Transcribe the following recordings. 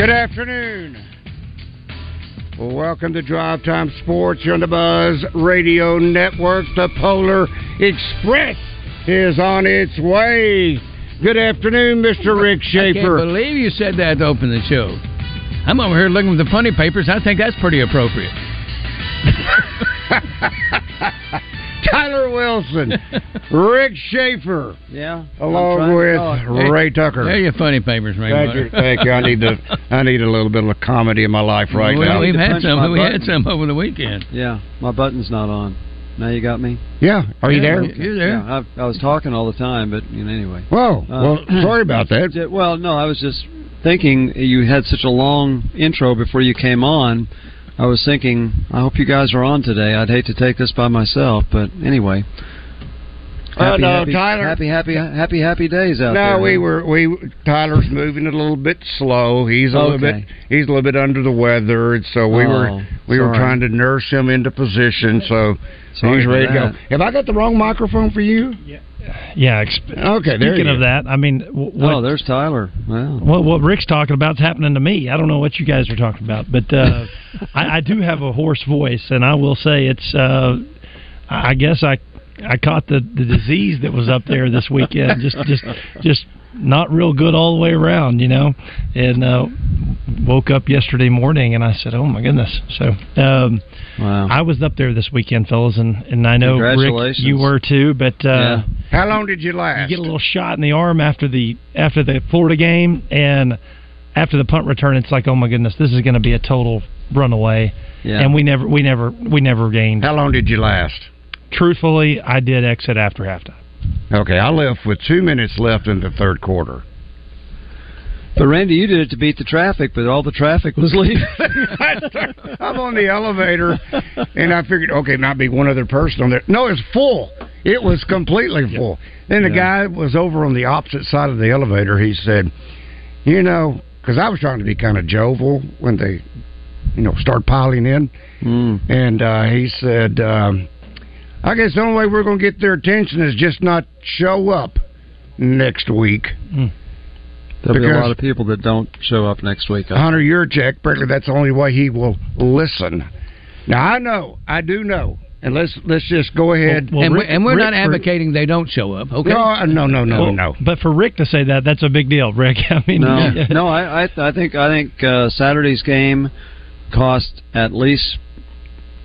Good afternoon. Well, welcome to Drive Time Sports. You're on the Buzz Radio Network. The Polar Express is on its way. Good afternoon, Mr. Rick Shaeffer. I can't believe you said that to open the show. I'm over here looking at the funny papers. I think that's pretty appropriate. Tyler Wilson, Rick Shaeffer, along with Ray Tucker. There are your funny papers, Ray. Thank you. I need a little bit of comedy in my life right now. We had some over the weekend. Yeah, my button's not on. Now you got me? Yeah. Are you there? You're there. Yeah, I was talking all the time, but anyway. Whoa. Well, sorry about that. Well, no, I was just thinking you had such a long intro before you came on. I was thinking, I hope you guys are on today. I'd hate to take this by myself, but anyway. Happy days out there. Tyler's moving it a little bit slow. He's a little bit under the weather, so we were trying to nurse him into position. So he's ready to go. Have I got the wrong microphone for you? Yeah. Yeah. Okay. Speaking of that, I mean, there's Tyler. Wow. Well, what Rick's talking about is happening to me. I don't know what you guys are talking about, but I do have a hoarse voice, and I will say it's. I guess I caught the disease that was up there this weekend. Just not real good all the way around, and woke up yesterday morning and I said, oh my goodness. So wow. I was up there this weekend, fellas, and I know, Rick, you were too, but yeah. How long did you last? You get a little shot in the arm after the Florida game, and after the punt return it's like, oh my goodness, this is going to be a total runaway. Yeah. And we never gained. How long did you last? Truthfully, I did exit after halftime. Okay, I left with 2 minutes left in the third quarter. But Randy, you did it to beat the traffic, but all the traffic was leaving. I'm on the elevator, and I figured, okay, might be one other person on there. No, it's full. It was completely full. Then the guy was over on the opposite side of the elevator. He said, because I was trying to be kind of jovial when they, start piling in. Mm. And he said... I guess the only way we're going to get their attention is just not show up next week. Mm. There'll be a lot of people that don't show up next week. Hunter Yurachek, apparently that's the only way he will listen. Now, I do know. And let's just go ahead. Well, we're not advocating they don't show up. Okay. No. But for Rick to say that's a big deal, Rick. I mean, I think Saturday's game cost at least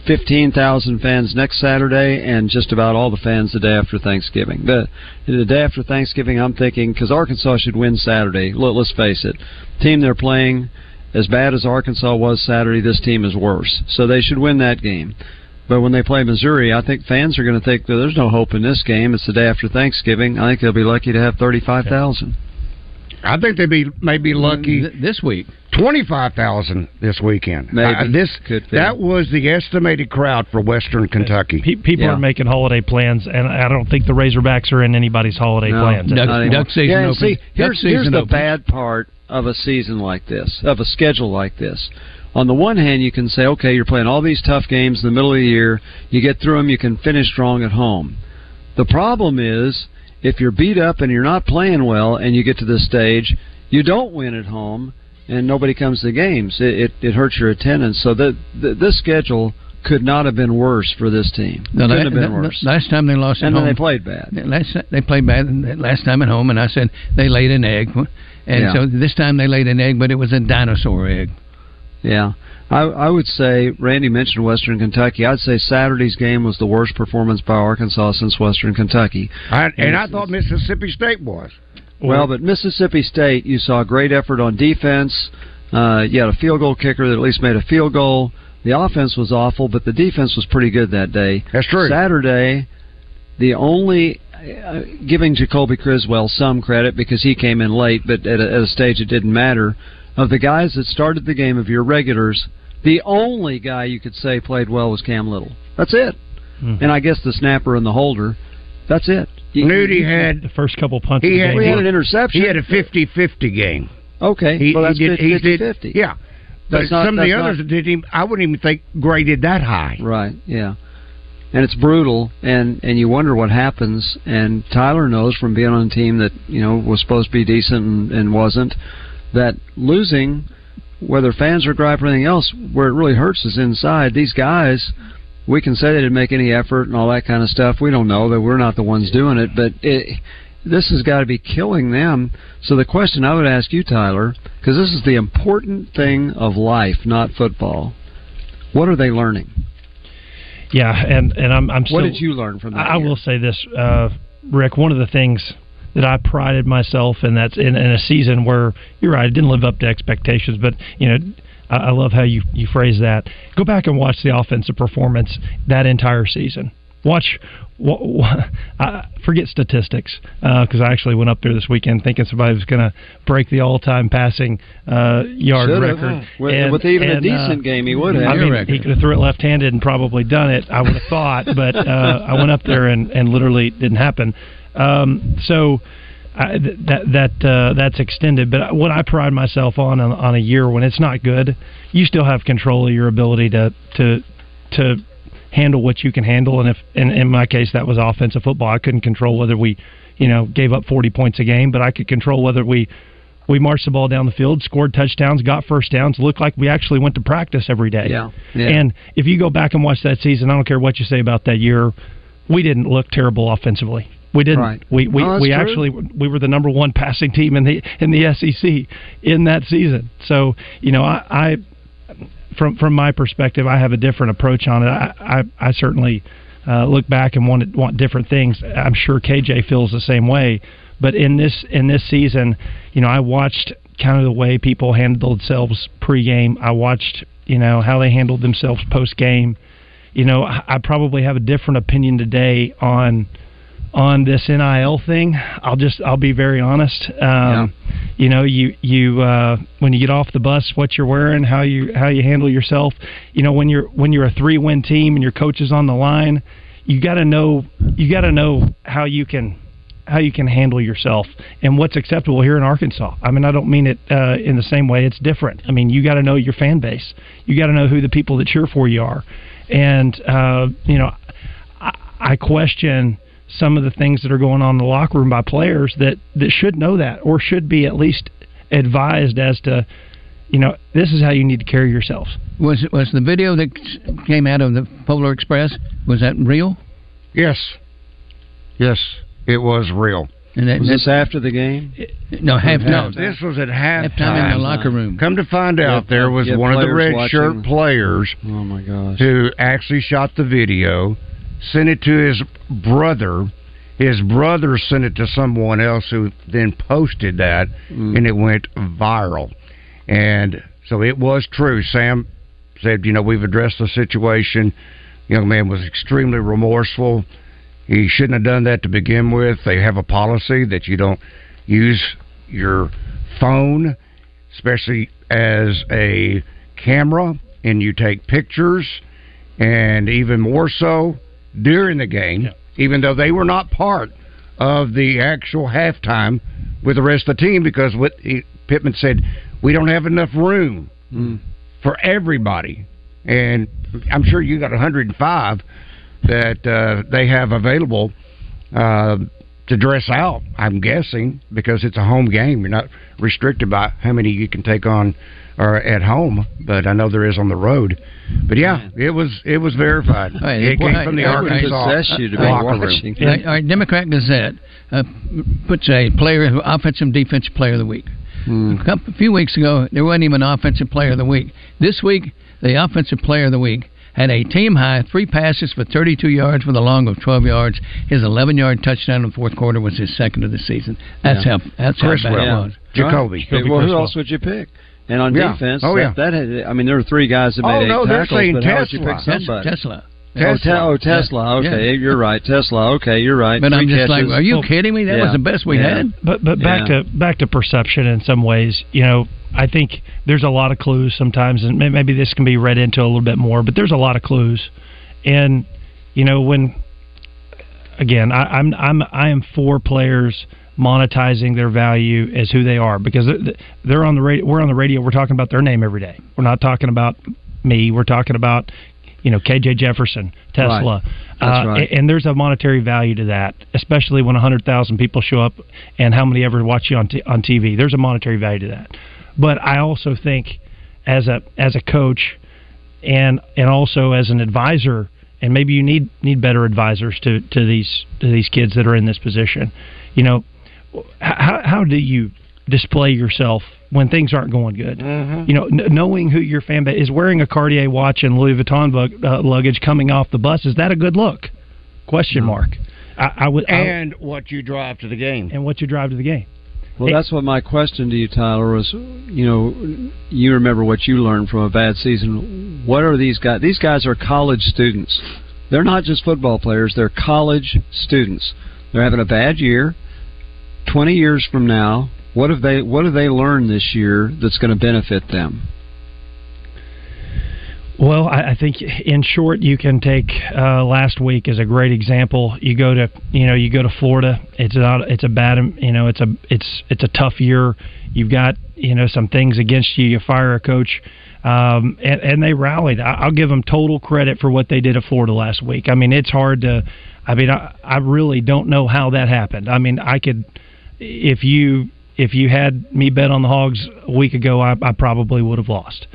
15,000 fans next Saturday, and just about all the fans the day after Thanksgiving. The day after Thanksgiving, I'm thinking, because Arkansas should win Saturday. Let's face it. The team they're playing, as bad as Arkansas was Saturday, this team is worse. So they should win that game. But when they play Missouri, I think fans are going to think, there's no hope in this game. It's the day after Thanksgiving. I think they'll be lucky to have 35,000. I think they may be lucky this week. 25,000 this weekend. Maybe. That was the estimated crowd for Western Kentucky. People are making holiday plans, and I don't think the Razorbacks are in anybody's holiday plans. Duck season opens. See, here's the bad part of a season like this, of a schedule like this. On the one hand, you can say, okay, you're playing all these tough games in the middle of the year. You get through them, you can finish strong at home. The problem is, if you're beat up and you're not playing well and you get to this stage, you don't win at home. and nobody comes to the games. It hurts your attendance. So this schedule could not have been worse for this team. It couldn't have been worse. Last time they lost at home. And they played bad. They played bad last time at home, and I said they laid an egg. So this time they laid an egg, but it was a dinosaur egg. Yeah. I would say, Randy mentioned Western Kentucky. I'd say Saturday's game was the worst performance by Arkansas since Western Kentucky. I thought Mississippi State was. Well, but Mississippi State, you saw great effort on defense. You had a field goal kicker that at least made a field goal. The offense was awful, but the defense was pretty good that day. That's true. Saturday, the only... giving Jacoby Criswell some credit because he came in late, but at a stage it didn't matter. Of the guys that started the game, of your regulars, the only guy you could say played well was Cam Little. That's it. Mm-hmm. And I guess the snapper and the holder, that's it. Nudie had the first couple punts. He had an interception. He had a 50-50 game. Okay, that's 50-50. Yeah, but some of the others I wouldn't even think graded that high. Right. Yeah, and it's brutal, and you wonder what happens. And Tyler knows from being on a team that was supposed to be decent and wasn't, that losing, whether fans are griping or anything else, where it really hurts is inside. These guys, we can say they didn't make any effort and all that kind of stuff. We don't know, that we're not the ones doing it, but this has got to be killing them. So the question I would ask you, Tyler, because this is the important thing of life, not football, what are they learning? Yeah, and I'm still... What did you learn from that? I will say this, Rick, one of the things that I prided myself in, that's in a season where, you're right, it didn't live up to expectations, but, I love how you phrase that. Go back and watch the offensive performance that entire season. Watch, I forget statistics, because I actually went up there this weekend thinking somebody was going to break the all-time passing yard record. With even a decent game, he would have. He could have threw it left-handed and probably done it, I would have thought, but I went up there and literally it didn't happen. That's extended. But what I pride myself on a year when it's not good, you still have control of your ability to handle what you can handle. And if in my case that was offensive football, I couldn't control whether we gave up 40 points a game, but I could control whether we marched the ball down the field, scored touchdowns, got first downs, looked like we actually went to practice every day. Yeah. And if you go back and watch that season, I don't care what you say about that year, we didn't look terrible offensively. We didn't. Right. We were the number one passing team in the SEC in that season. So I from my perspective, I have a different approach on it. I certainly look back and want different things. I'm sure KJ feels the same way. But in this season, I watched kind of the way people handled themselves pregame. I watched how they handled themselves postgame. I probably have a different opinion today on this NIL thing. I'll be very honest. When you get off the bus, what you're wearing, how you handle yourself, when you're a 3-win team and your coach is on the line, you got to know how you can handle yourself and what's acceptable here in Arkansas. I mean, I don't mean it in the same way. It's different. I mean, you got to know your fan base. You got to know who the people that cheer for you are. And I question some of the things that are going on in the locker room by players that should know that, or should be at least advised as to, this is how you need to carry yourselves. Was the video that came out of the Polar Express, was that real? Yes, it was real. And was this after the game? No, halftime. This was at halftime in the locker room. Come to find out, there was one of the red shirt players. Oh my gosh! Who actually shot the video. Sent it to his brother. His brother sent it to someone else, who then posted that, and it went viral. And so it was true. Sam said, we've addressed the situation. Young man was extremely remorseful. He shouldn't have done that to begin with. They have a policy that you don't use your phone, especially as a camera, and you take pictures, and even more so during the game, even though they were not part of the actual halftime with the rest of the team, because what Pittman said, we don't have enough room for everybody. And I'm sure you got 105 that they have available to dress out, I'm guessing, because it's a home game. You're not restricted by how many you can take on or at home, but I know there is on the road. But yeah, it was verified. Right, it came from the Arkansas locker room. Our Democrat Gazette puts a player, offensive and defensive player of the week. A few weeks ago, there wasn't even an offensive player of the week. This week, the offensive player of the week had a team-high 3 passes for 32 yards with a long of 12 yards. His 11-yard touchdown in the fourth quarter was his second of the season. That's how bad it was. Yeah. Jacoby Criswell. Who else would you pick? And on defense, there were 3 guys that made 8 tackles, but how would you pick somebody? Tesla. Okay, you're right. Tesla. Okay, you're right. But I'm just like, are you kidding me? That was the best we had. But back to perception in some ways. You know, I think there's a lot of clues sometimes, and maybe this can be read into a little bit more. But there's a lot of clues, and you know, when again, I am for players monetizing their value as who they are, because they're on the radio. We're on the radio. We're talking about their name every day. We're not talking about me. We're talking about, you know, KJ Jefferson, Tesla. Right. That's right. And there's a monetary value to that, especially when 100,000 people show up and how many ever watch you on TV. There's a monetary value to that. But I also think as a coach and also as an advisor, and maybe you need better advisors to these kids that are in this position. You know, how do you display yourself when things aren't going good? Mm-hmm. You know, knowing who your fan base is. Wearing a Cartier watch and Louis Vuitton luggage coming off the bus, is that a good look? Question mark. What you drive to the game. And what you drive to the game. Well, that's what my question to you, Tyler, was, you know, you remember what you learned from a bad season. What are these guys? These guys are college students. They're not just football players. They're college students. They're having a bad year. 20 years from now, what have they learned this year that's going to benefit them? Well, I think in short, you can take last week as a great example. You go to Florida. It's a tough year. You've got, you know, some things against you. You fire a coach, and they rallied. I'll give them total credit for what they did at Florida last week. I mean, it's hard to. I mean, I really don't know how that happened. I mean, I could, if you had me bet on the Hogs a week ago, I probably would have lost.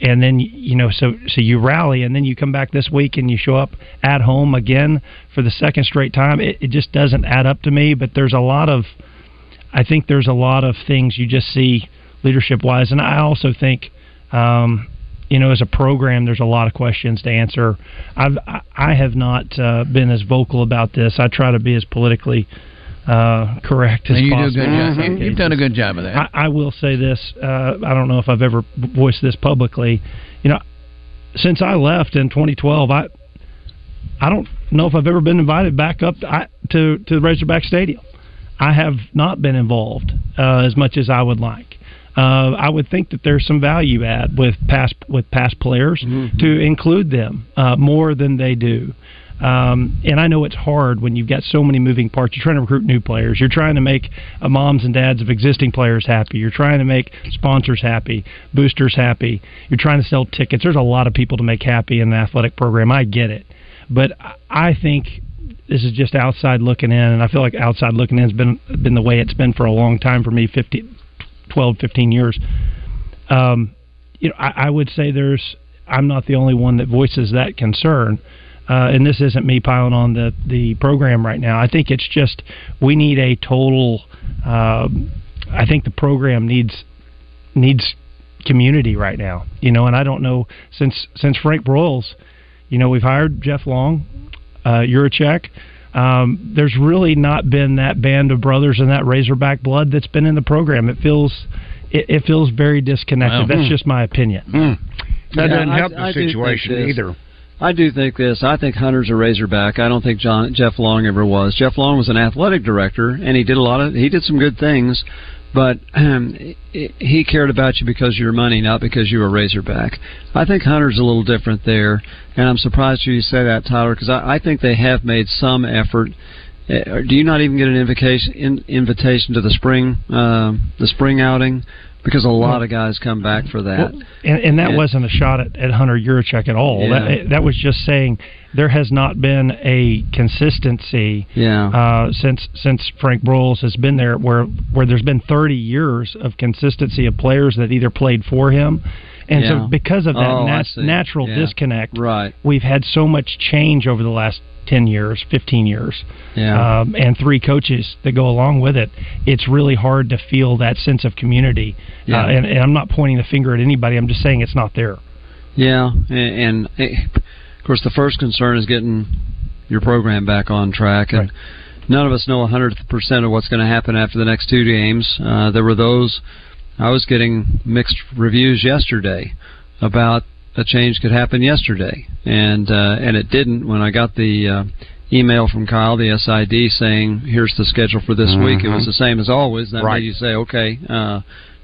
And then, you know, so you rally, and then you come back this week and you show up at home again for the second straight time. It just doesn't add up to me. But I think there's a lot of things you just see leadership-wise. And I also think, you know, as a program, there's a lot of questions to answer. I have not been as vocal about this. I try to be as politically correct as possible. You've done a good job of that. I will say this. I don't know if I've ever voiced this publicly. You know, since I left in 2012, I don't know if I've ever been invited back up to the Razorback Stadium. I have not been involved as much as I would like. I would think that there's some value add with past players, mm-hmm, to include them more than they do. And I know it's hard when you've got so many moving parts. You're trying to recruit new players. You're trying to make moms and dads of existing players happy. You're trying to make sponsors happy, boosters happy. You're trying to sell tickets. There's a lot of people to make happy in an athletic program. I get it. But I think this is just outside looking in, and I feel like outside looking in has been the way it's been for a long time for me, 15 years. You know, I would say I'm not the only one that voices that concern, and this isn't me piling on the program right now. I think it's just we need a total. I think the program needs community right now, you know. And I don't know, since Frank Broyles, you know, we've hired Jeff Long, Yurachek. There's really not been that band of brothers and that Razorback blood that's been in the program. It feels very disconnected. Wow. That's just my opinion. That doesn't help the situation either. I do think this. I think Hunter's a Razorback. I don't think Jeff Long ever was. Jeff Long was an athletic director, and he did some good things, but he cared about you because of your money, not because you were a Razorback. I think Hunter's a little different there, and I'm surprised you say that, Tyler, because I think they have made some effort. Do you not even get an invitation to the spring outing? Because a lot of guys come back for that. Well, and that wasn't a shot at Hunter Yurachek at all. Yeah. That was just saying there has not been a consistency since Frank Broyles has been there where there's been 30 years of consistency of players that either played for him. And so because of that natural disconnect, we've had so much change over the last 10 years, 15 years, and three coaches that go along with it. It's really hard to feel that sense of community. And I'm not pointing the finger at anybody. I'm just saying it's not there. Yeah. And of course, the first concern is getting your program back on track. And none of us know 100% of what's going to happen after the next two games. There were those. I was getting mixed reviews yesterday about a change could happen yesterday, and it didn't. When I got the email from Kyle, the SID, saying, here's the schedule for this week, it was the same as always. That made you say, okay,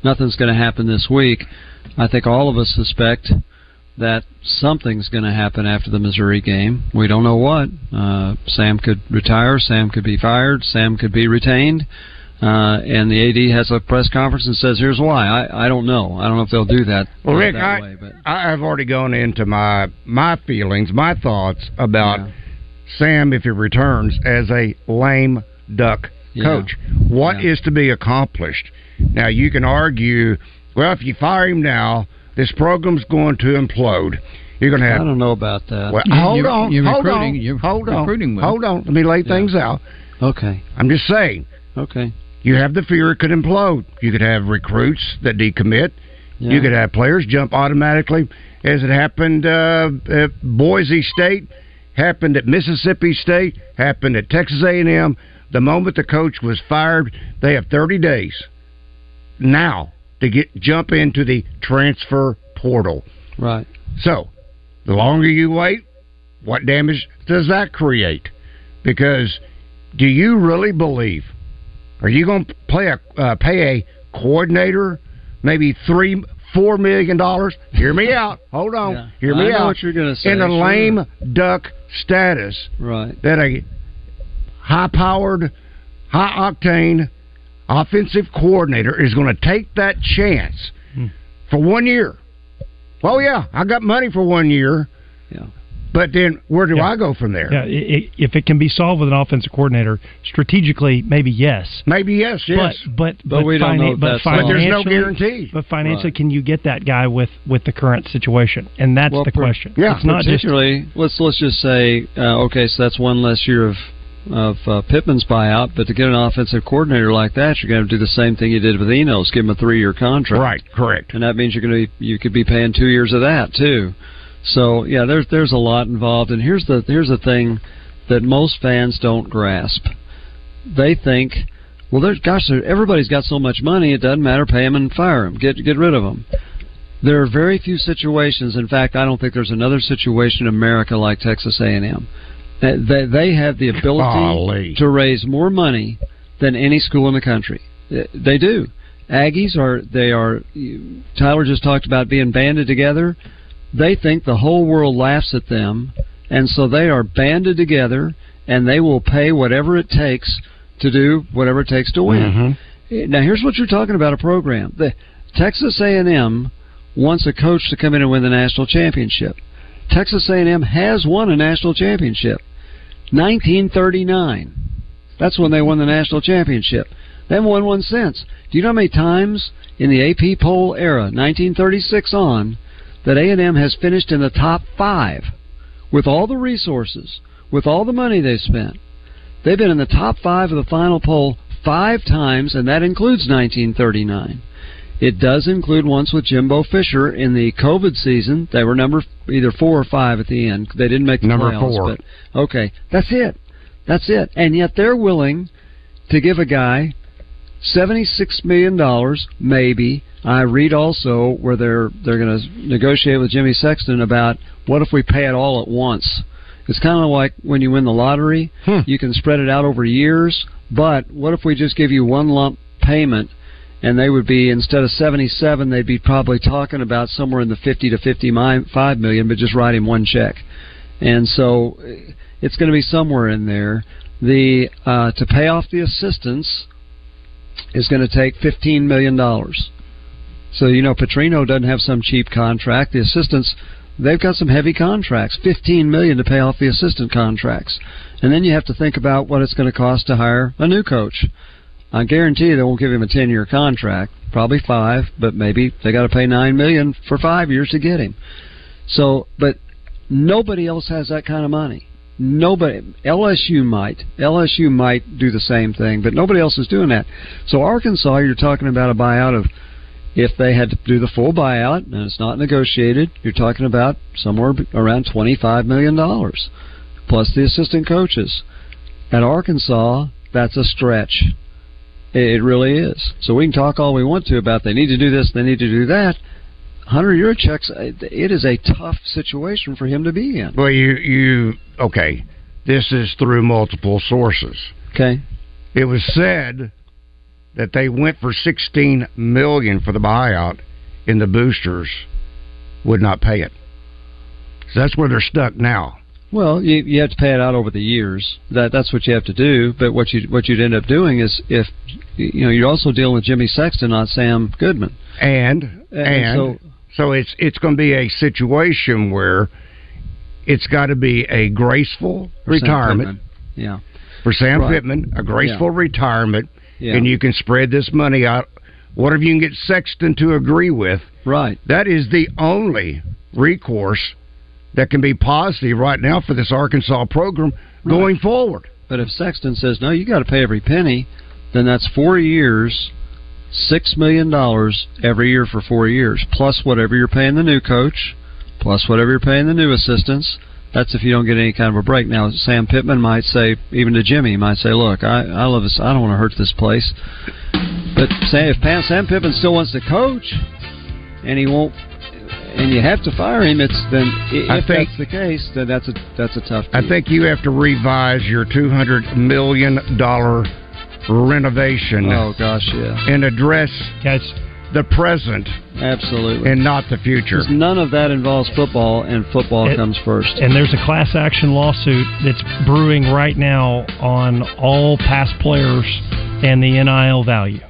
nothing's going to happen this week. I think all of us suspect that something's going to happen after the Missouri game. We don't know what. Sam could retire. Sam could be fired. Sam could be retained. And the AD has a press conference and says, here's why. I don't know. I don't know if they'll do that. Well, Rick, I've already gone into my feelings, my thoughts about Sam, if he returns, as a lame duck coach. What is to be accomplished? Now, you can argue, well, if you fire him now, this program's going to implode. You're going to have... I don't know about that. Well, hold on. Let me lay things out. Okay. I'm just saying. Okay. You have the fear it could implode. You could have recruits that decommit. Yeah. You could have players jump automatically, as it happened at Boise State, happened at Mississippi State, happened at Texas A&M. The moment the coach was fired, they have 30 days now to jump into the transfer portal. Right. So, the longer you wait, what damage does that create? Because do you really believe... Are you going to pay a coordinator maybe $3-4 million? Hear me out. Hold on. Yeah. Hear me out. What you're going to say. In a lame duck status, that a high-powered, high-octane offensive coordinator is going to take that chance for 1 year. Well, I got money for 1 year. Yeah. But then, where do I go from there? Yeah, if it can be solved with an offensive coordinator, strategically, maybe yes. Maybe yes. But we don't know if that's but there's no guarantee. But financially, can you get that guy with the current situation? And that's the question. Yeah, it's not particularly. Let's just say, okay, so that's one less year of Pittman's buyout. But to get an offensive coordinator like that, you're going to do the same thing you did with Enos, give him a 3-year contract. Right. Correct. And that means you could be paying 2 years of that too. So, there's a lot involved. And here's the thing that most fans don't grasp. They think, well, everybody's got so much money, it doesn't matter, pay them and fire them, get rid of them. There are very few situations. In fact, I don't think there's another situation in America like Texas A&M. They have the ability to raise more money than any school in the country. They do. Aggies are Tyler just talked about being banded together. They think the whole world laughs at them, and so they are banded together, and they will pay whatever it takes to do whatever it takes to win. Mm-hmm. Now, here's what you're talking about, a program. Texas A&M wants a coach to come in and win the national championship. Texas A&M has won a national championship. 1939. That's when they won the national championship. They haven't won one since. Do you know how many times in the AP poll era, 1936 on, that A&M has finished in the top 5 with all the resources, with all the money they've spent? They've been in the top 5 of the final poll 5 times, and that includes 1939. It does include once with Jimbo Fisher in the COVID season. They were either 4 or 5 at the end. They didn't make the playoffs. Number 4. But, okay, that's it. And yet they're willing to give a guy $76 million, maybe. I read also where they're going to negotiate with Jimmy Sexton about what if we pay it all at once. It's kind of like when you win the lottery, you can spread it out over years, but what if we just give you one lump payment, and they would be, instead of 77, they'd be probably talking about somewhere in the 50 to 55 million, but just write him one check. And so it's going to be somewhere in there. The to pay off the assistants is going to take $15 million. So, you know, Petrino doesn't have some cheap contract. The assistants, they've got some heavy contracts, $15 million to pay off the assistant contracts. And then you have to think about what it's going to cost to hire a new coach. I guarantee you they won't give him a 10-year contract, probably 5, but maybe they got to pay $9 million for 5 years to get him. So, but nobody else has that kind of money. Nobody. LSU might do the same thing, but nobody else is doing that. So Arkansas, you're talking about a buyout of, if they had to do the full buyout and it's not negotiated, you're talking about somewhere around $25 million, plus the assistant coaches. At Arkansas, that's a stretch. It really is. So we can talk all we want to about they need to do this, they need to do that. Hunter Yurachek's, it is a tough situation for him to be in. Well, okay, this is through multiple sources. Okay. It was said that they went for $16 million for the buyout, and the boosters would not pay it. So that's where they're stuck now. Well, you have to pay it out over the years. That's what you have to do. But what you'd end up doing is, if you know, you're also dealing with Jimmy Sexton, not Sam Goodman. And so it's going to be a situation where it's got to be a graceful retirement. Yeah. For Sam Pittman, a graceful retirement. Yeah. And you can spread this money out, whatever you can get Sexton to agree with. Right. That is the only recourse that can be positive right now for this Arkansas program going forward. But if Sexton says, no, you got to pay every penny, then that's 4 years, $6 million every year for 4 years, plus whatever you're paying the new coach, plus whatever you're paying the new assistants. That's if you don't get any kind of a break. Now, Sam Pittman might say, even to Jimmy, he might say, look, I love this. I don't want to hurt this place. But say if Sam Pittman still wants to coach, and he won't, and you have to fire him, if that's the case, then that's a tough deal. I think you have to revise your $200 million renovation. Oh, gosh, yeah. And address the present. Absolutely. And not the future. None of that involves football, and football comes first. And there's a class action lawsuit that's brewing right now on all past players and the NIL value.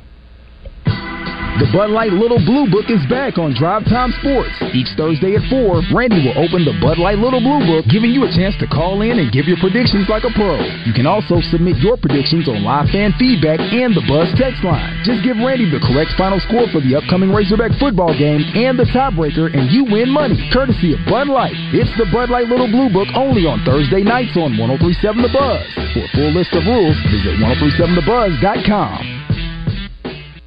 The Bud Light Little Blue Book is back on Drive Time Sports. Each Thursday at 4, Randy will open the Bud Light Little Blue Book, giving you a chance to call in and give your predictions like a pro. You can also submit your predictions on live fan feedback and the Buzz text line. Just give Randy the correct final score for the upcoming Razorback football game and the tiebreaker, and you win money, courtesy of Bud Light. It's the Bud Light Little Blue Book, only on Thursday nights on 103.7 The Buzz. For a full list of rules, visit 1037thebuzz.com.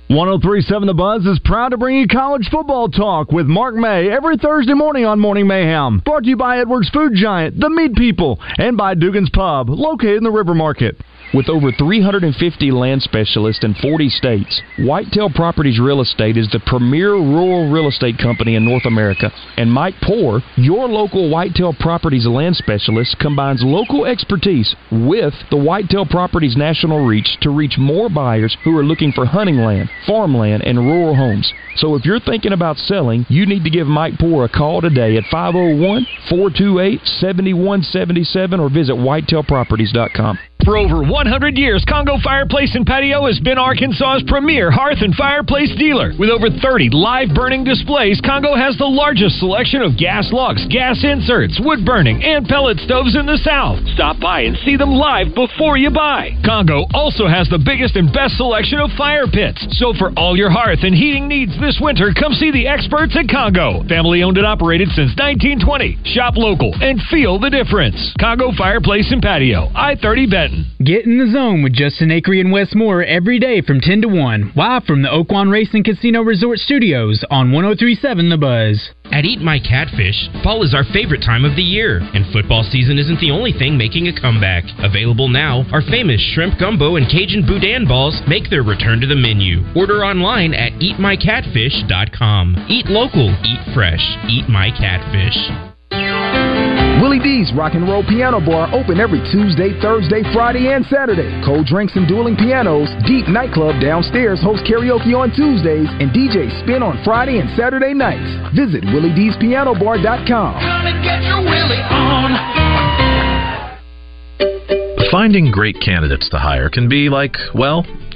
103.7 The Buzz is proud to bring you College Football Talk with Mark May every Thursday morning on Morning Mayhem. Brought to you by Edwards Food Giant, The Meat People, and by Dugan's Pub, located in the River Market. With over 350 land specialists in 40 states, Whitetail Properties Real Estate is the premier rural real estate company in North America. And Mike Poor, your local Whitetail Properties land specialist, combines local expertise with the Whitetail Properties national reach to reach more buyers who are looking for hunting land, farmland, and rural homes. So if you're thinking about selling, you need to give Mike Poor a call today at 501-428-7177 or visit whitetailproperties.com. For over 100 years, Congo Fireplace and Patio has been Arkansas's premier hearth and fireplace dealer. With over 30 live burning displays, Congo has the largest selection of gas logs, gas inserts, wood burning, and pellet stoves in the South. Stop by and see them live before you buy. Congo also has the biggest and best selection of fire pits. So for all your hearth and heating needs this winter, come see the experts at Congo. Family owned and operated since 1920. Shop local and feel the difference. Congo Fireplace and Patio, I-30 Benton. Get in the zone with Justin Acri and Wes Moore every day from 10 to 1, live from the Oaklawn Racing Casino Resort Studios on 103.7 The Buzz. At Eat My Catfish, fall is our favorite time of the year, and football season isn't the only thing making a comeback. Available now, our famous shrimp gumbo and Cajun boudin balls make their return to the menu. Order online at eatmycatfish.com. Eat local, eat fresh, Eat My Catfish. Willie D's Rock and Roll Piano Bar, open every Tuesday, Thursday, Friday, and Saturday. Cold drinks and dueling pianos. Deep Nightclub downstairs hosts karaoke on Tuesdays and DJ Spin on Friday and Saturday nights. Visit WillieD'sPianoBar.com. Come and get your Willie on. Finding great candidates to hire can be like, well,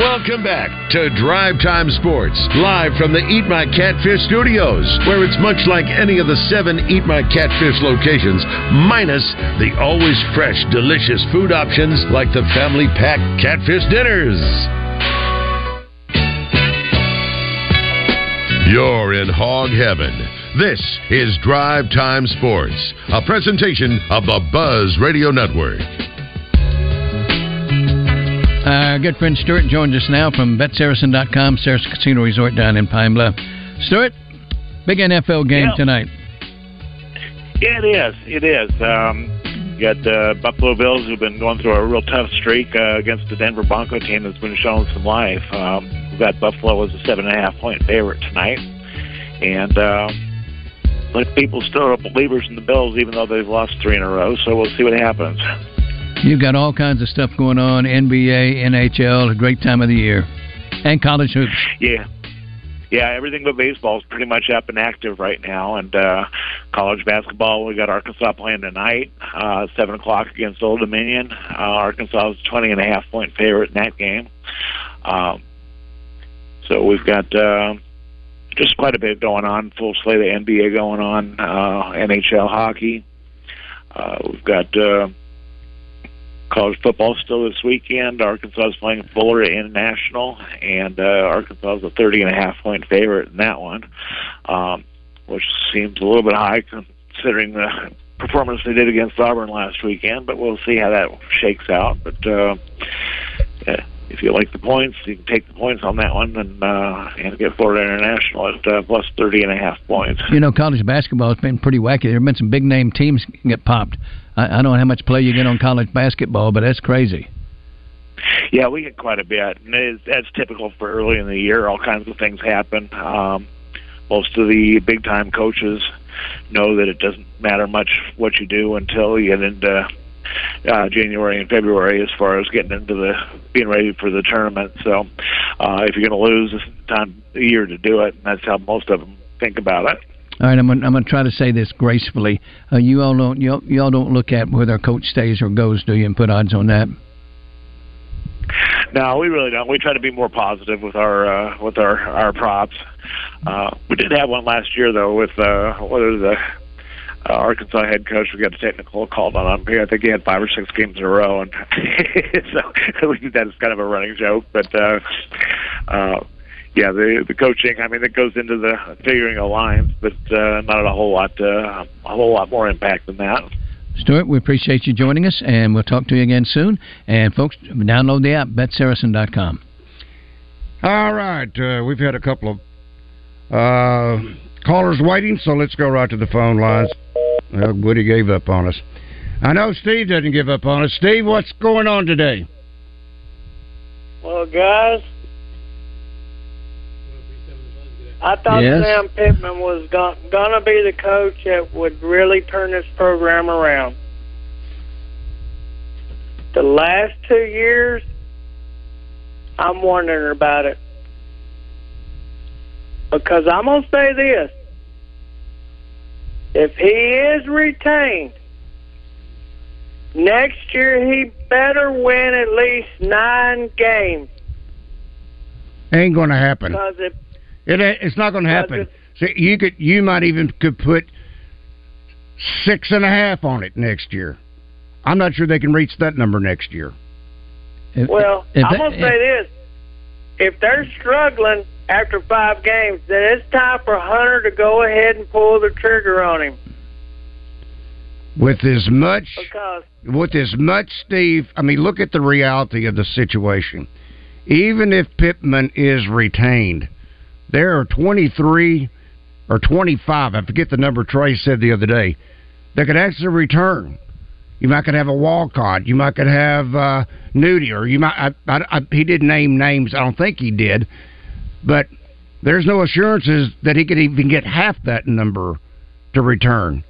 Welcome back to Drive Time Sports, live from the Eat My Catfish Studios, where it's much like any of the 7 Eat My Catfish locations, minus the always fresh, delicious food options like the family pack catfish dinners. You're in hog heaven. This is Drive Time Sports, a presentation of the Buzz Radio Network. Our good friend Stuart joins us now from BetSaracen.com, Saracen Casino Resort down in Pine Bluff. Stuart, big NFL game tonight. Yeah, it is. You got the Buffalo Bills, who've been going through a real tough streak against the Denver Bronco team that's been showing some life. We've got Buffalo as a 7.5-point favorite tonight. And people still are believers in the Bills, even though they've lost 3 in a row. So we'll see what happens. You've got all kinds of stuff going on, NBA, NHL, a great time of the year, and college hoops. Yeah, everything but baseball is pretty much up and active right now, and college basketball, we got Arkansas playing tonight, 7 o'clock against Old Dominion. Arkansas is a 20.5-point favorite in that game. So we've got just quite a bit going on, full slate of NBA going on, NHL hockey. We've got... college football still this weekend. Arkansas is playing Fuller International, and Arkansas is a 30.5-point favorite in that one, which seems a little bit high considering the performance they did against Auburn last weekend, but we'll see how that shakes out. But if you like the points, you can take the points on that one and get Fuller International at plus 30.5 points. You know, college basketball has been pretty wacky. There have been some big-name teams get popped. I don't know how much play you get on college basketball, but that's crazy. Yeah, we get quite a bit. And that's typical for early in the year. All kinds of things happen. Most of the big-time coaches know that it doesn't matter much what you do until you get into January and February as far as getting into being ready for the tournament. So if you're going to lose, it's the time of the year to do it, and that's how most of them think about it. All right, I'm going to try to say this gracefully. You all don't look at whether a coach stays or goes, do you, and put odds on that? No, we really don't. We try to be more positive with our props. We did have one last year though with whether the Arkansas head coach, we got a technical called on him. I think he had 5 or 6 games in a row, and so we did that as kind of a running joke, but. Yeah, the coaching. I mean, it goes into the figuring of lines, but not a whole lot more impact than that. Stuart, we appreciate you joining us, and we'll talk to you again soon. And folks, download the app, BetSaracen.com. All right, we've had a couple of callers waiting, so let's go right to the phone lines. Well, Woody gave up on us. I know Steve doesn't give up on us. Steve, what's going on today? Well, guys. I thought Sam Pittman was going to be the coach that would really turn this program around. The last 2 years, I'm wondering about it. Because I'm going to say this. If he is retained, next year he better win at least 9 games. Ain't going to happen. It's not going to happen. So you might even put 6.5 on it next year. I'm not sure they can reach that number next year. I'm going to say this. If they're struggling after 5 games, then it's time for Hunter to go ahead and pull the trigger on him. With as much, Steve, look at the reality of the situation. Even if Pittman is retained, there are 23 or 25, I forget the number Trey said the other day, that could actually return. You might could have a Walcott. You might could have Nudie, or you might. He didn't name names. I don't think he did, but there's no assurances that he could even get half that number to return.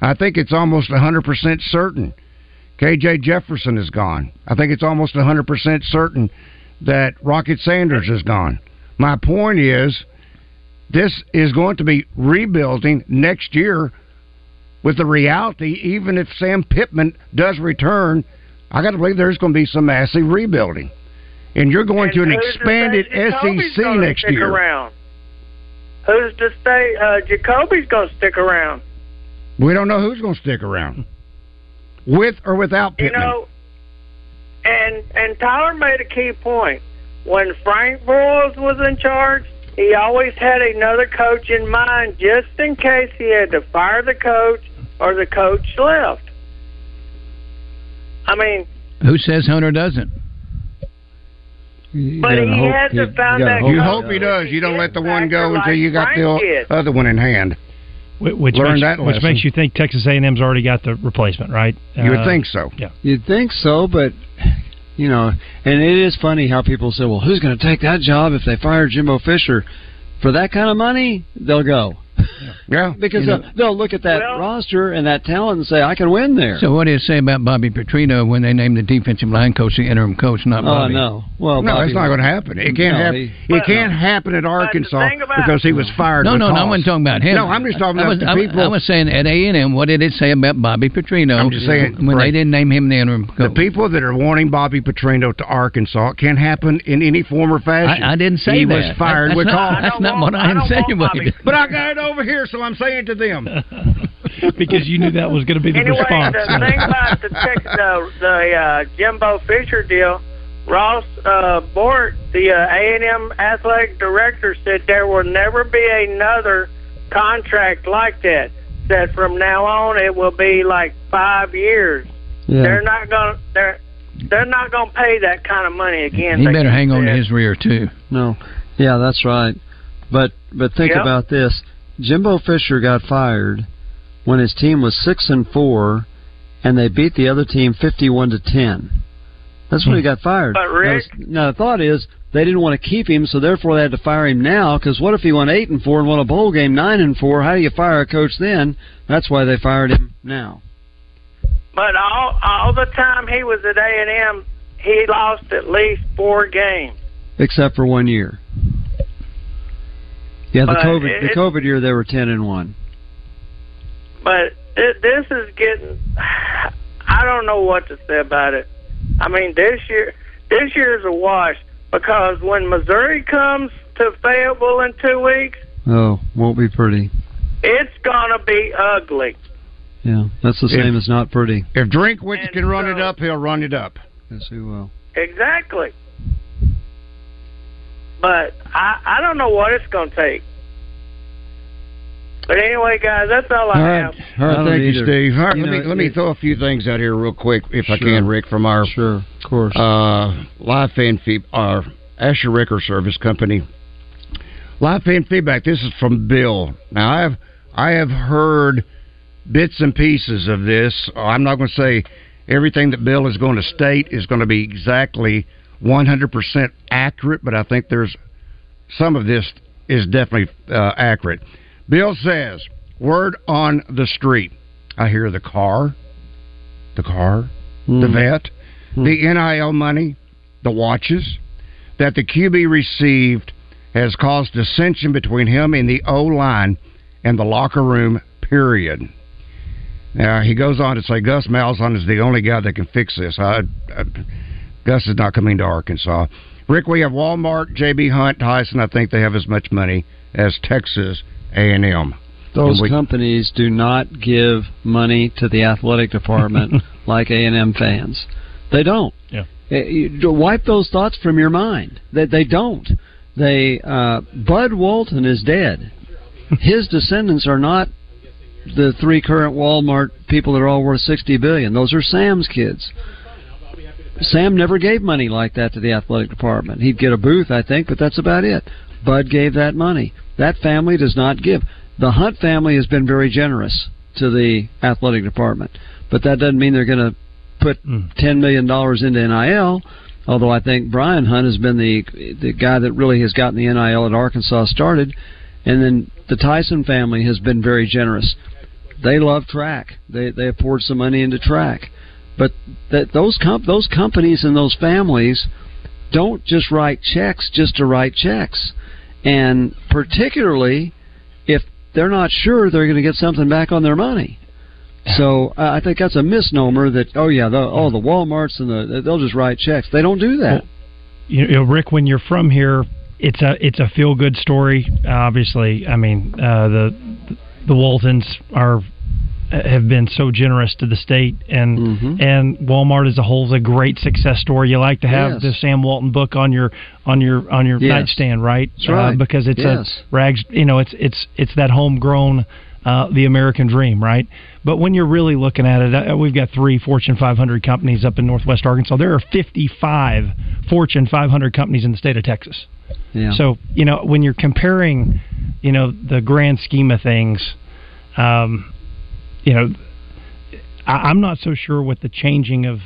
I think it's almost 100% certain. KJ Jefferson is gone. I think it's almost 100% certain that Rocket Sanders is gone. My point is, this is going to be rebuilding next year. With the reality, even if Sam Pittman does return, I got to believe there's going to be some massive rebuilding. And you're going to an expanded SEC next year. Who's to say Jacoby's going to stick around? We don't know who's going to stick around, with or without Pittman. And Tyler made a key point. When Frank Broyles was in charge, he always had another coach in mind just in case he had to fire the coach or the coach left. I mean, who says Hunter doesn't? But he had to find that. You hope he does. You don't let the one go until you got the other one in hand. Which makes you think Texas A&M's already got the replacement, right? You would think so. Yeah, you'd think so, but you know, and it is funny how people say, "Well, who's going to take that job if they fire Jimbo Fisher for that kind of money?" They'll go. Yeah. Because they'll look at that roster and that talent and say, I can win there. So what do you say about Bobby Petrino when they named the defensive line coach the interim coach, not Bobby? Oh, no. Well, no, it's not going to happen. It can't happen. It can't happen at Arkansas because he was fired. No, I wasn't talking about him. No, I'm just talking about the people. I was saying at A&M, what did it say about Bobby Petrino when they didn't name him the interim coach? The people that are wanting Bobby Petrino to Arkansas, it can't happen in any form or fashion. I didn't say that. He was fired with cause. That's not what I insinuated. But I got it over here, so I'm saying to them. Because you knew that was going to be the response. The thing about the Jimbo Fisher deal, Ross Bort, the A&M athletic director, said there will never be another contract like that. Said from now on it will be like 5 years. Yeah. They're not going to pay that kind of money again. He better hang on to his rear too. No, yeah, that's right. But think about this. Jimbo Fisher got fired when his team was 6-4, and they beat the other team 51-10. That's when he got fired. But Rick, now the thought is they didn't want to keep him, so therefore they had to fire him now. Because what if he won 8-4 and won a bowl game 9-4? How do you fire a coach then? That's why they fired him now. But all the time he was at A&M, he lost at least 4 games, except for 1 year. Yeah, the COVID year they were 10-1. But this is getting, I don't know what to say about it. I mean, this year's a wash because when Missouri comes to Fayetteville in 2 weeks, won't be pretty. It's gonna be ugly. Yeah, that's the same as not pretty. If Drinkwitz can run it up, he'll run it up. Yes, he will. Exactly. But I don't know what it's going to take. But anyway, guys, that's all I have. All right, thank you, Steve. All right, let me throw a few things out here real quick, if I can, Rick, from our of course live fan feedback, our Asher Record Service Company live fan feedback. This is from Bill. Now, I have heard bits and pieces of this. I'm not going to say everything that Bill is going to state is going to be exactly 100% accurate, but I think there's some of this is definitely accurate. Bill says, word on the street. I hear the car, the vet, the NIL money, the watches that the QB received has caused dissension between him and the O-line and the locker room, period. Now, he goes on to say, Gus Malzahn is the only guy that can fix this. Gus is not coming to Arkansas. Rick, we have Walmart, J.B. Hunt, Tyson. I think they have as much money as Texas A&M. Those companies do not give money to the athletic department like A&M fans. They don't. Yeah. Wipe those thoughts from your mind. They don't. Bud Walton is dead. His descendants are not the three current Walmart people that are all worth $60 billion. Those are Sam's kids. Sam never gave money like that to the athletic department. He'd get a booth, I think, but that's about it. Bud gave that money. That family does not give. The Hunt family has been very generous to the athletic department, but that doesn't mean they're going to put $10 million into NIL, although I think Brian Hunt has been the guy that really has gotten the NIL at Arkansas started. And then the Tyson family has been very generous. They love track. They have poured some money into track. But those companies and those families don't just write checks just to write checks. And particularly if they're not sure they're going to get something back on their money. So I think that's a misnomer that, the Walmarts, and they'll just write checks. They don't do that. Well, Rick, when you're from here, it's a feel-good story, obviously. I mean, the Waltons have been so generous to the state, and and Walmart as a whole is a great success story. You like to have the Sam Walton book on your nightstand, right? That's right. Because it's a rags, it's that homegrown, the American dream, right? But when you're really looking at it, we've got 3 Fortune 500 companies up in Northwest Arkansas. There are 55 Fortune 500 companies in the state of Texas. Yeah. So, when you're comparing, the grand scheme of things, I'm not so sure with the changing of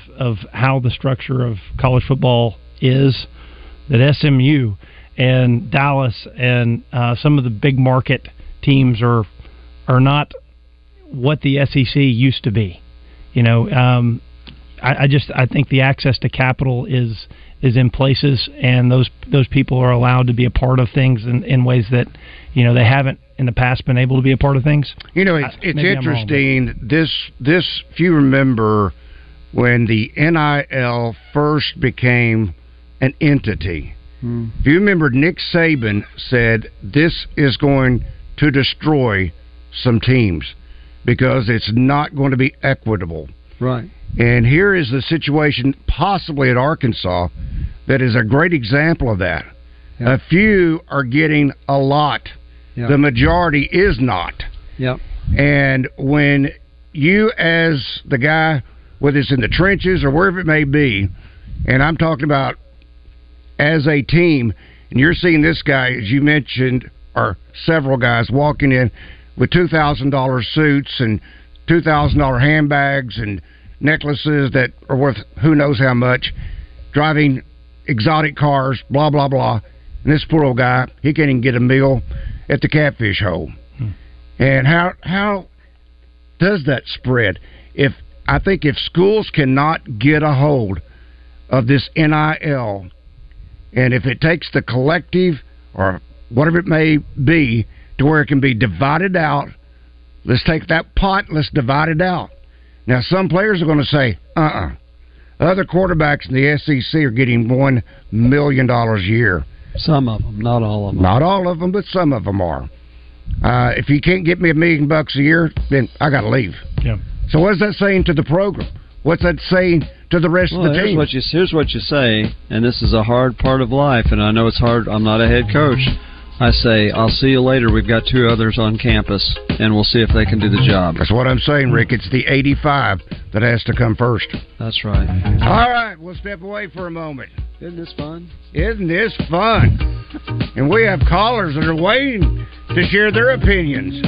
how the structure of college football is, that SMU and Dallas and some of the big market teams are not what the SEC used to be. I think the access to capital is in places, and those people are allowed to be a part of things in ways that they haven't in the past been able to be a part of things. It's interesting. This, if you remember, when the NIL first became an entity, if you remember, Nick Saban said this is going to destroy some teams because it's not going to be equitable. Right. And here is the situation possibly at Arkansas that is a great example of that. Yep. A few are getting a lot. Yep. The majority is not. Yep. And when you as the guy, whether it's in the trenches or wherever it may be, and I'm talking about as a team, and you're seeing this guy, as you mentioned, or several guys walking in with $2,000 suits and $2,000 handbags and necklaces that are worth who knows how much, driving exotic cars, blah, blah, blah. And this poor old guy, he can't even get a meal at the catfish hole. And how does that spread? I think if schools cannot get a hold of this NIL, and if it takes the collective or whatever it may be to where it can be divided out, let's take that pot, let's divide it out. Now, some players are going to say, Other quarterbacks in the SEC are getting $1 million a year. Some of them, not all of them. Not all of them, but some of them are. If you can't get me $1 million a year, then I got to leave. Yeah. So what is that saying to the program? What's that saying to the rest of the team? Here's what you say, and this is a hard part of life, and I know it's hard. I'm not a head coach. I say, I'll see you later. We've got 2 others on campus, and we'll see if they can do the job. That's what I'm saying, Rick. It's the 85 that has to come first. That's right. All right, we'll step away for a moment. Isn't this fun? Isn't this fun? And we have callers that are waiting to share their opinions.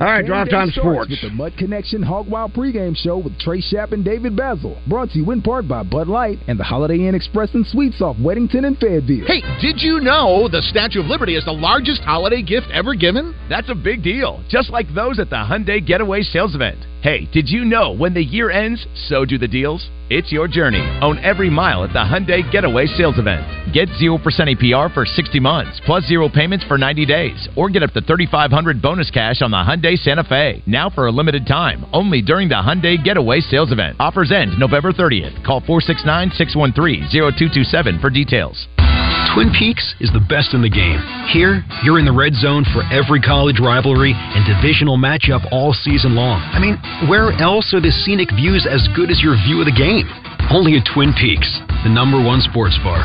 All right, Drive Time Sports. With the Mud Connection Hog Wild pregame show with Trey Schapp and David Basil. Brought to you in part by Bud Light and the Holiday Inn Express and Suites off Weddington and Fayetteville. Hey, did you know the Statue of Liberty is the largest holiday gift ever given? That's a big deal, just like those at the Hyundai Getaway Sales Event. Hey, did you know when the year ends, so do the deals? It's your journey. Own every mile at the Hyundai Getaway Sales Event. Get 0% APR for 60 months, plus 0 payments for 90 days, or get up to $3,500 bonus cash on the Hyundai Santa Fe. Now for a limited time, only during the Hyundai Getaway Sales Event. Offers end November 30th. Call 469-613-0227 for details. Twin Peaks is the best in the game. Here, you're in the red zone for every college rivalry and divisional matchup all season long. I mean, where else are the scenic views as good as your view of the game? Only at Twin Peaks, the number one sports bar.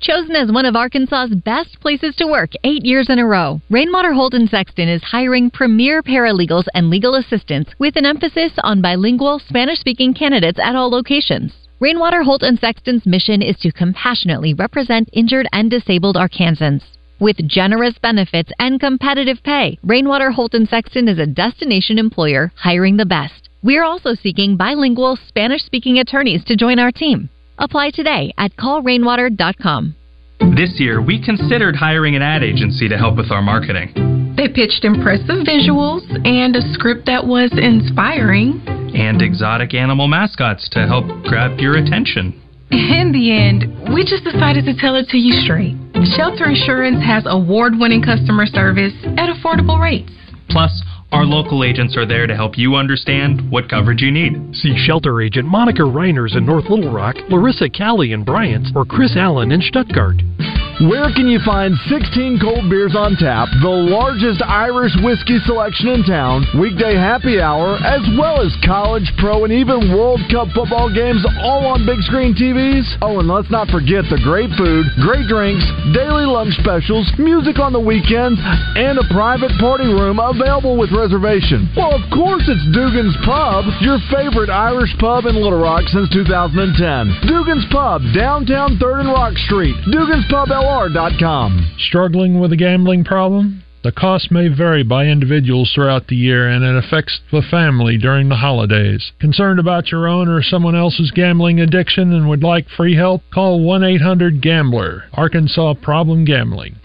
Chosen as one of Arkansas's best places to work 8 years in a row, Rainwater Holden Sexton is hiring premier paralegals and legal assistants with an emphasis on bilingual, Spanish-speaking candidates at all locations. Rainwater Holden Sexton's mission is to compassionately represent injured and disabled Arkansans. With generous benefits and competitive pay, Rainwater Holden Sexton is a destination employer hiring the best. We're also seeking bilingual, Spanish-speaking attorneys to join our team. Apply today at callrainwater.com. This year, we considered hiring an ad agency to help with our marketing. They pitched impressive visuals and a script that was inspiring. And exotic animal mascots to help grab your attention. In the end, we just decided to tell it to you straight. Shelter Insurance has award-winning customer service at affordable rates. Plus, our local agents are there to help you understand what coverage you need. See Shelter Agent Monica Reiners in North Little Rock, Larissa Cowley in Bryant, or Chris Allen in Stuttgart. Where can you find 16 cold beers on tap, the largest Irish whiskey selection in town, weekday happy hour, as well as college, pro, and even World Cup football games all on big screen TVs? Oh, and let's not forget the great food, great drinks, daily lunch specials, music on the weekends, and a private party room available with reservation. Well, of course it's Dugan's Pub, your favorite Irish pub in Little Rock since 2010. Dugan's Pub, downtown 3rd and Rock Street. Dugan's Pub LR.com. Struggling with a gambling problem? The cost may vary by individuals throughout the year, and it affects the family during the holidays. Concerned about your own or someone else's gambling addiction and would like free help? Call 1-800-GAMBLER. Arkansas Problem Gambling.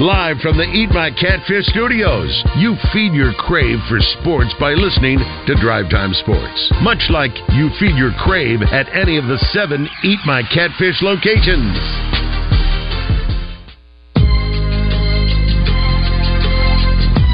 Live from the Eat My Catfish Studios, you feed your crave for sports by listening to Drive Time Sports. Much like you feed your crave at any of the 7 Eat My Catfish locations.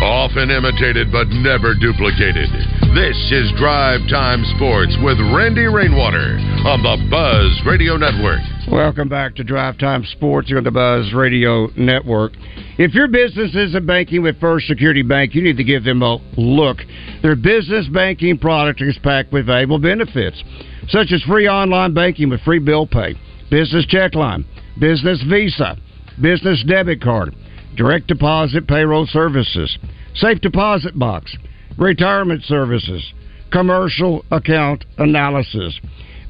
Often imitated but never duplicated. This is Drive Time Sports with Randy Rainwater on the Buzz Radio Network. Welcome back to Drive Time Sports here on the Buzz Radio Network. If your business isn't banking with First Security Bank, you need to give them a look. Their business banking product is packed with valuable benefits, such as free online banking with free bill pay, business check line, business Visa, business debit card, direct deposit payroll services, safe deposit box, retirement services, commercial account analysis.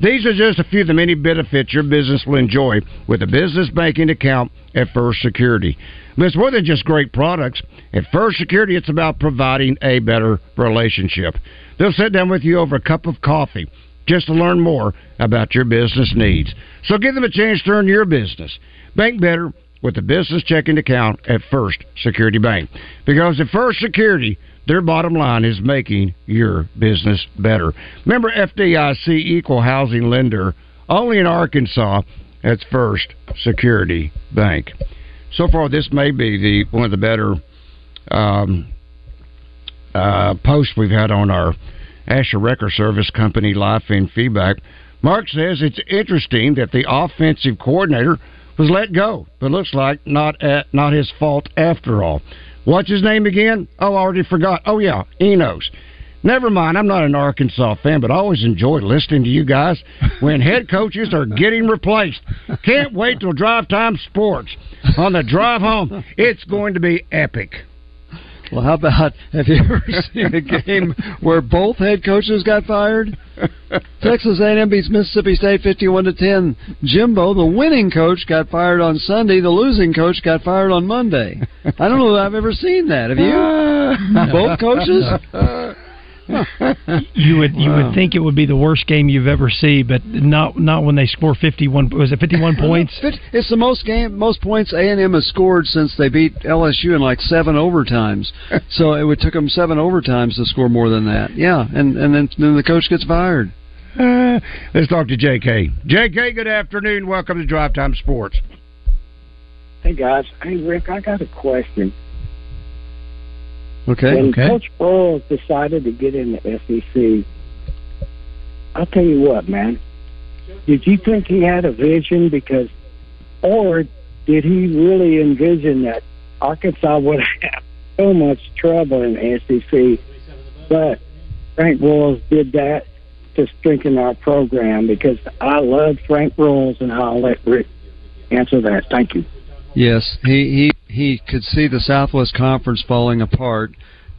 These are just a few of the many benefits your business will enjoy with a business banking account at First Security. But it's more than just great products. At First Security, it's about providing a better relationship. They'll sit down with you over a cup of coffee just to learn more about your business needs. So give them a chance to earn your business. Bank better with a business checking account at First Security Bank. Because at First Security, their bottom line is making your business better. Remember, FDIC equal housing lender, only in Arkansas. That's First Security Bank. So far, this may be one of the better posts we've had on our Asher Record Service Company Life and Feedback. Mark says it's interesting that the offensive coordinator was let go, but looks like not his fault after all. What's his name again? Oh, I already forgot. Oh, yeah, Enos. Never mind, I'm not an Arkansas fan, but I always enjoy listening to you guys when head coaches are getting replaced. Can't wait till Drive Time Sports. On the drive home, it's going to be epic. Well, how about, have you ever seen a game where both head coaches got fired? Texas A&M beats Mississippi State 51-10. Jimbo, the winning coach, got fired on Sunday. The losing coach got fired on Monday. I don't know that I've ever seen that. Have you? Both coaches? You would think it would be the worst game you've ever seen, but not when they score 51. Was it 51 points? It's the most points A&M has scored since they beat LSU in like 7 overtimes. So it took them 7 overtimes to score more than that. Yeah, and then the coach gets fired. Let's talk to J.K. J.K., good afternoon. Welcome to Drive Time Sports. Hey guys, hey Rick, I got a question. Okay. When Coach Broyles decided to get in the SEC, I'll tell you what, man. Did you think he had a vision? Because, or did he really envision that Arkansas would have so much trouble in the SEC? But Frank Broyles did that to strengthen our program, because I love Frank Broyles, and I'll let Rick answer that. Thank you. Yes, he could see the Southwest Conference falling apart,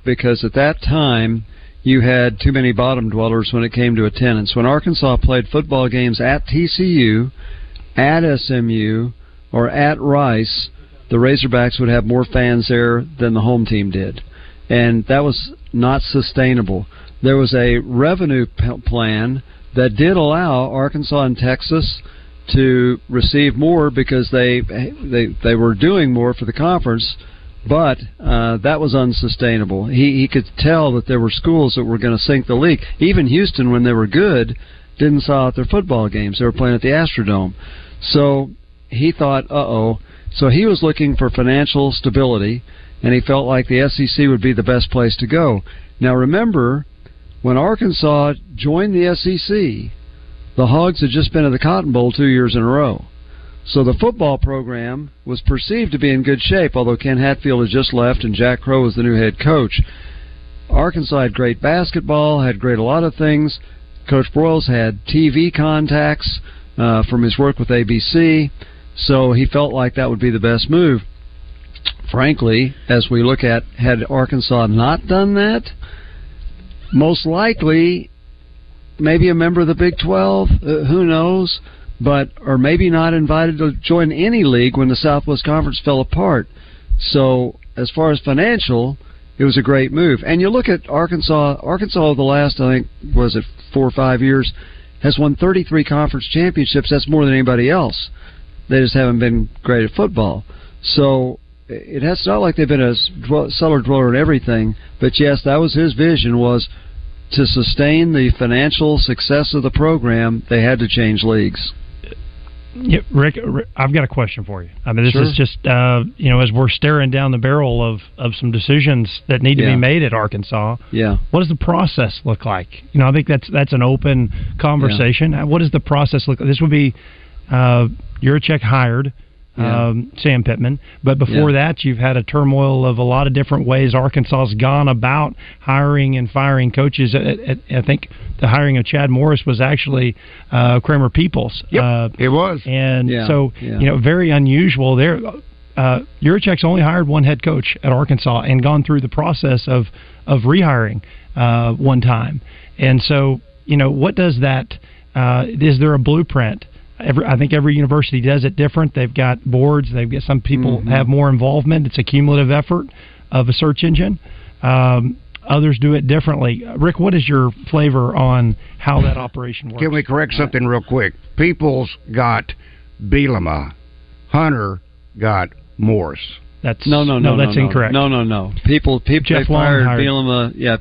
because at that time you had too many bottom dwellers when it came to attendance. When Arkansas played football games at TCU, at SMU, or at Rice, the Razorbacks would have more fans there than the home team did. And that was not sustainable. There was a revenue plan that did allow Arkansas and Texas to receive more, because they were doing more for the conference, but that was unsustainable. He could tell that there were schools that were going to sink the league. Even Houston, when they were good, didn't sell out their football games. They were playing at the Astrodome. So he thought, uh-oh. So he was looking for financial stability, and he felt like the SEC would be the best place to go. Now remember, when Arkansas joined the SEC, the Hogs had just been in the Cotton Bowl 2 years in a row. So the football program was perceived to be in good shape, although Ken Hatfield had just left and Jack Crow was the new head coach. Arkansas had great basketball, had great a lot of things. Coach Broyles had TV contacts from his work with ABC, so he felt like that would be the best move. Frankly, as we look at, had Arkansas not done that, most likely maybe a member of the Big 12, who knows, but or maybe not invited to join any league when the Southwest Conference fell apart. So as far as financial, it was a great move. And you look at Arkansas over the last, I think, was it 4 or 5 years, has won 33 conference championships. That's more than anybody else. They just haven't been great at football. So it's not like they've been a cellar dweller and everything, but yes, that was his vision, was to sustain the financial success of the program, they had to change leagues. Yeah, Rick, I've got a question for you. I mean, this is just, as we're staring down the barrel of some decisions that need to be made at Arkansas, what does the process look like? I think that's an open conversation. Yeah. What does the process look like? This would be Yurachek hired, Sam Pittman. But before that, you've had a turmoil of a lot of different ways Arkansas's gone about hiring and firing coaches. I think the hiring of Chad Morris was actually Kramer Peoples. Yep, it was. And very unusual there. Yurachek's only hired one head coach at Arkansas and gone through the process of rehiring one time. And so, what does that is there a blueprint? I think every university does it different. They've got boards. They've got some people have more involvement. It's a cumulative effort of a search engine. Others do it differently. Rick, what is your flavor on how that operation works? Can we correct something real quick? Peoples got Bielema. Hunter got Morris. That's no. That's incorrect. No. People Jeff fired Bielema. Yeah,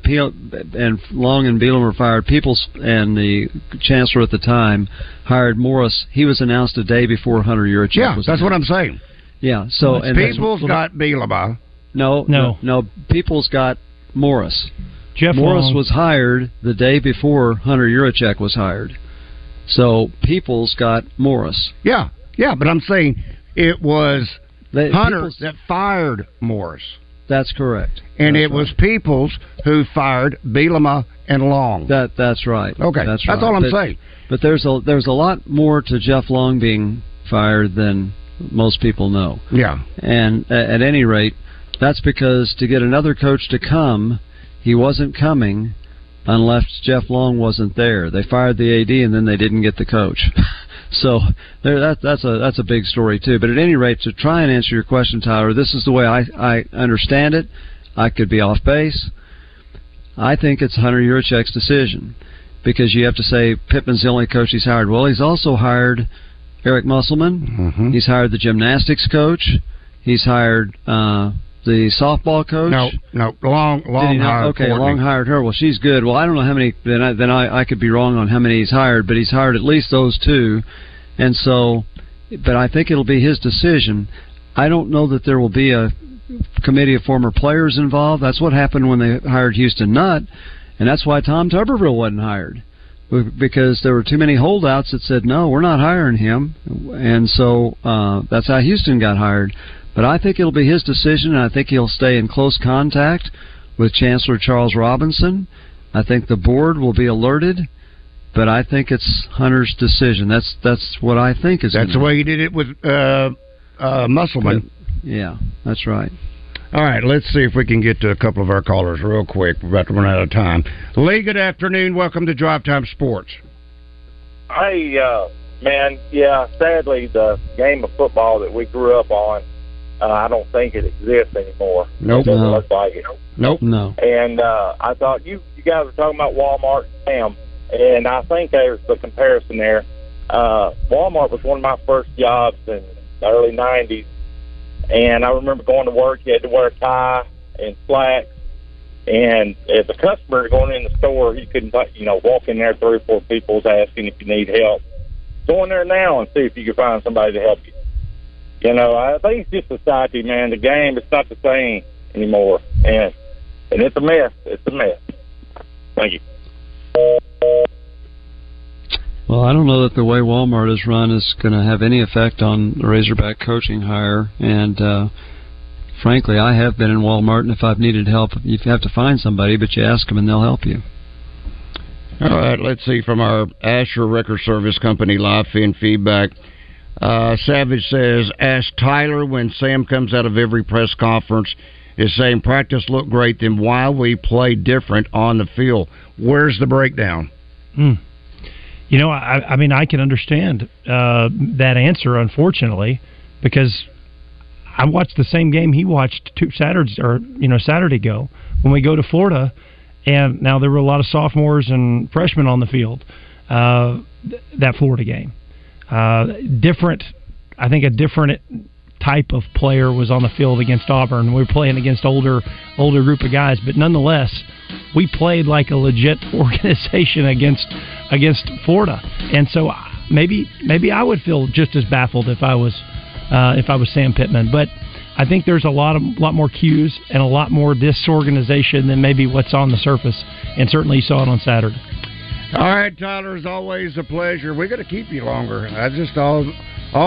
and Long and Bielema fired Peoples, and the chancellor at the time hired Morris. He was announced a day before Hunter Yurachek. Yeah, was that's announced. What I'm saying. Yeah. So and Peoples got Bielema. No. Peoples got Morris. Jeff Morris Long was hired the day before Hunter Yurachek was hired. So Peoples got Morris. Yeah, but I'm saying it was Hunter that fired Morris. That's correct. And that's was Peoples who fired Bielema and Long. That's right. Okay, that's right. All I'm saying. But there's a lot more to Jeff Long being fired than most people know. Yeah. And at any rate, That's because to get another coach to come, he wasn't coming unless Jeff Long wasn't there. They fired the AD and then they didn't get the coach. So that's a big story too. But at any rate, to try and answer your question, Tyler, this is the way I understand it. I could be off base. I think it's Hunter Yurachek's decision, because you have to say Pittman's the only coach he's hired. Well, he's also hired Eric Musselman. Mm-hmm. He's hired the gymnastics coach. He's hired the softball coach. No, Long hired. Okay, Long hired her. Well, she's good. Well, I don't know how many. Then I could be wrong on how many he's hired, but he's hired at least those two. And so, but I think it'll be his decision. I don't know that there will be a committee of former players involved. That's what happened when they hired Houston Nutt, and that's why Tom Tuberville wasn't hired, because there were too many holdouts that said, no, we're not hiring him. And so that's how Houston got hired. But I think it'll be his decision, and I think he'll stay in close contact with Chancellor Charles Robinson. I think the board will be alerted, but I think it's Hunter's decision. That's what I think is. That's the way he did it with Musselman. Yeah, that's right. All right, let's see if we can get to a couple of our callers real quick. We're about to run out of time. Lee, good afternoon. Welcome to Drive Time Sports. Hey, man, yeah, sadly, the game of football that we grew up on, I don't think it exists anymore. Nope. It doesn't look like it. Nope, no. And I thought, you guys were talking about Walmart and Sam, and I think there's the comparison there. Walmart was one of my first jobs in the early 90s. And I remember going to work, you had to wear a tie and slacks. And as a customer going in the store, you couldn't, walk in there, 3 or 4 people's asking if you need help. Go in there now and see if you can find somebody to help you. I think it's just society, man. The game is not the same anymore. And it's a mess. It's a mess. Thank you. Well, I don't know that the way Walmart is run is going to have any effect on the Razorback coaching hire. And frankly, I have been in Walmart, and if I've needed help, you have to find somebody, but you ask them and they'll help you. All right, let's see from our Asher Record Service Company live fan feedback. Savage says, ask Tyler when Sam comes out of every press conference is saying practice looked great, then why we play different on the field. Where's the breakdown? I mean, I can understand that answer, unfortunately, because I watched the same game he watched Saturday ago when we go to Florida, and now there were a lot of sophomores and freshmen on the field that Florida game. I think a different type of player was on the field against Auburn. We were playing against older group of guys, but nonetheless, we played like a legit organization against Florida. And so maybe I would feel just as baffled if I was Sam Pittman. But I think there's a lot more cues and a lot more disorganization than maybe what's on the surface. And certainly you saw it on Saturday. All right, Tyler, as always a pleasure. We're going to keep you longer. That's just all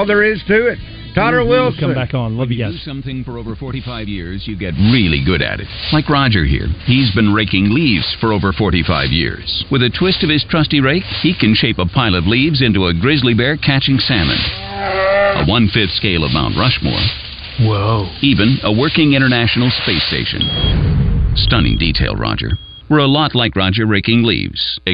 there is to it. Tyler Wilson. Come back on. Love you guys. If you do something for over 45 years, you get really good at it. Like Roger here. He's been raking leaves for over 45 years. With a twist of his trusty rake, he can shape a pile of leaves into a grizzly bear catching salmon. A 1/5 scale of Mount Rushmore. Whoa. Even a working International Space Station. Stunning detail, Roger. We're a lot like Roger raking leaves, except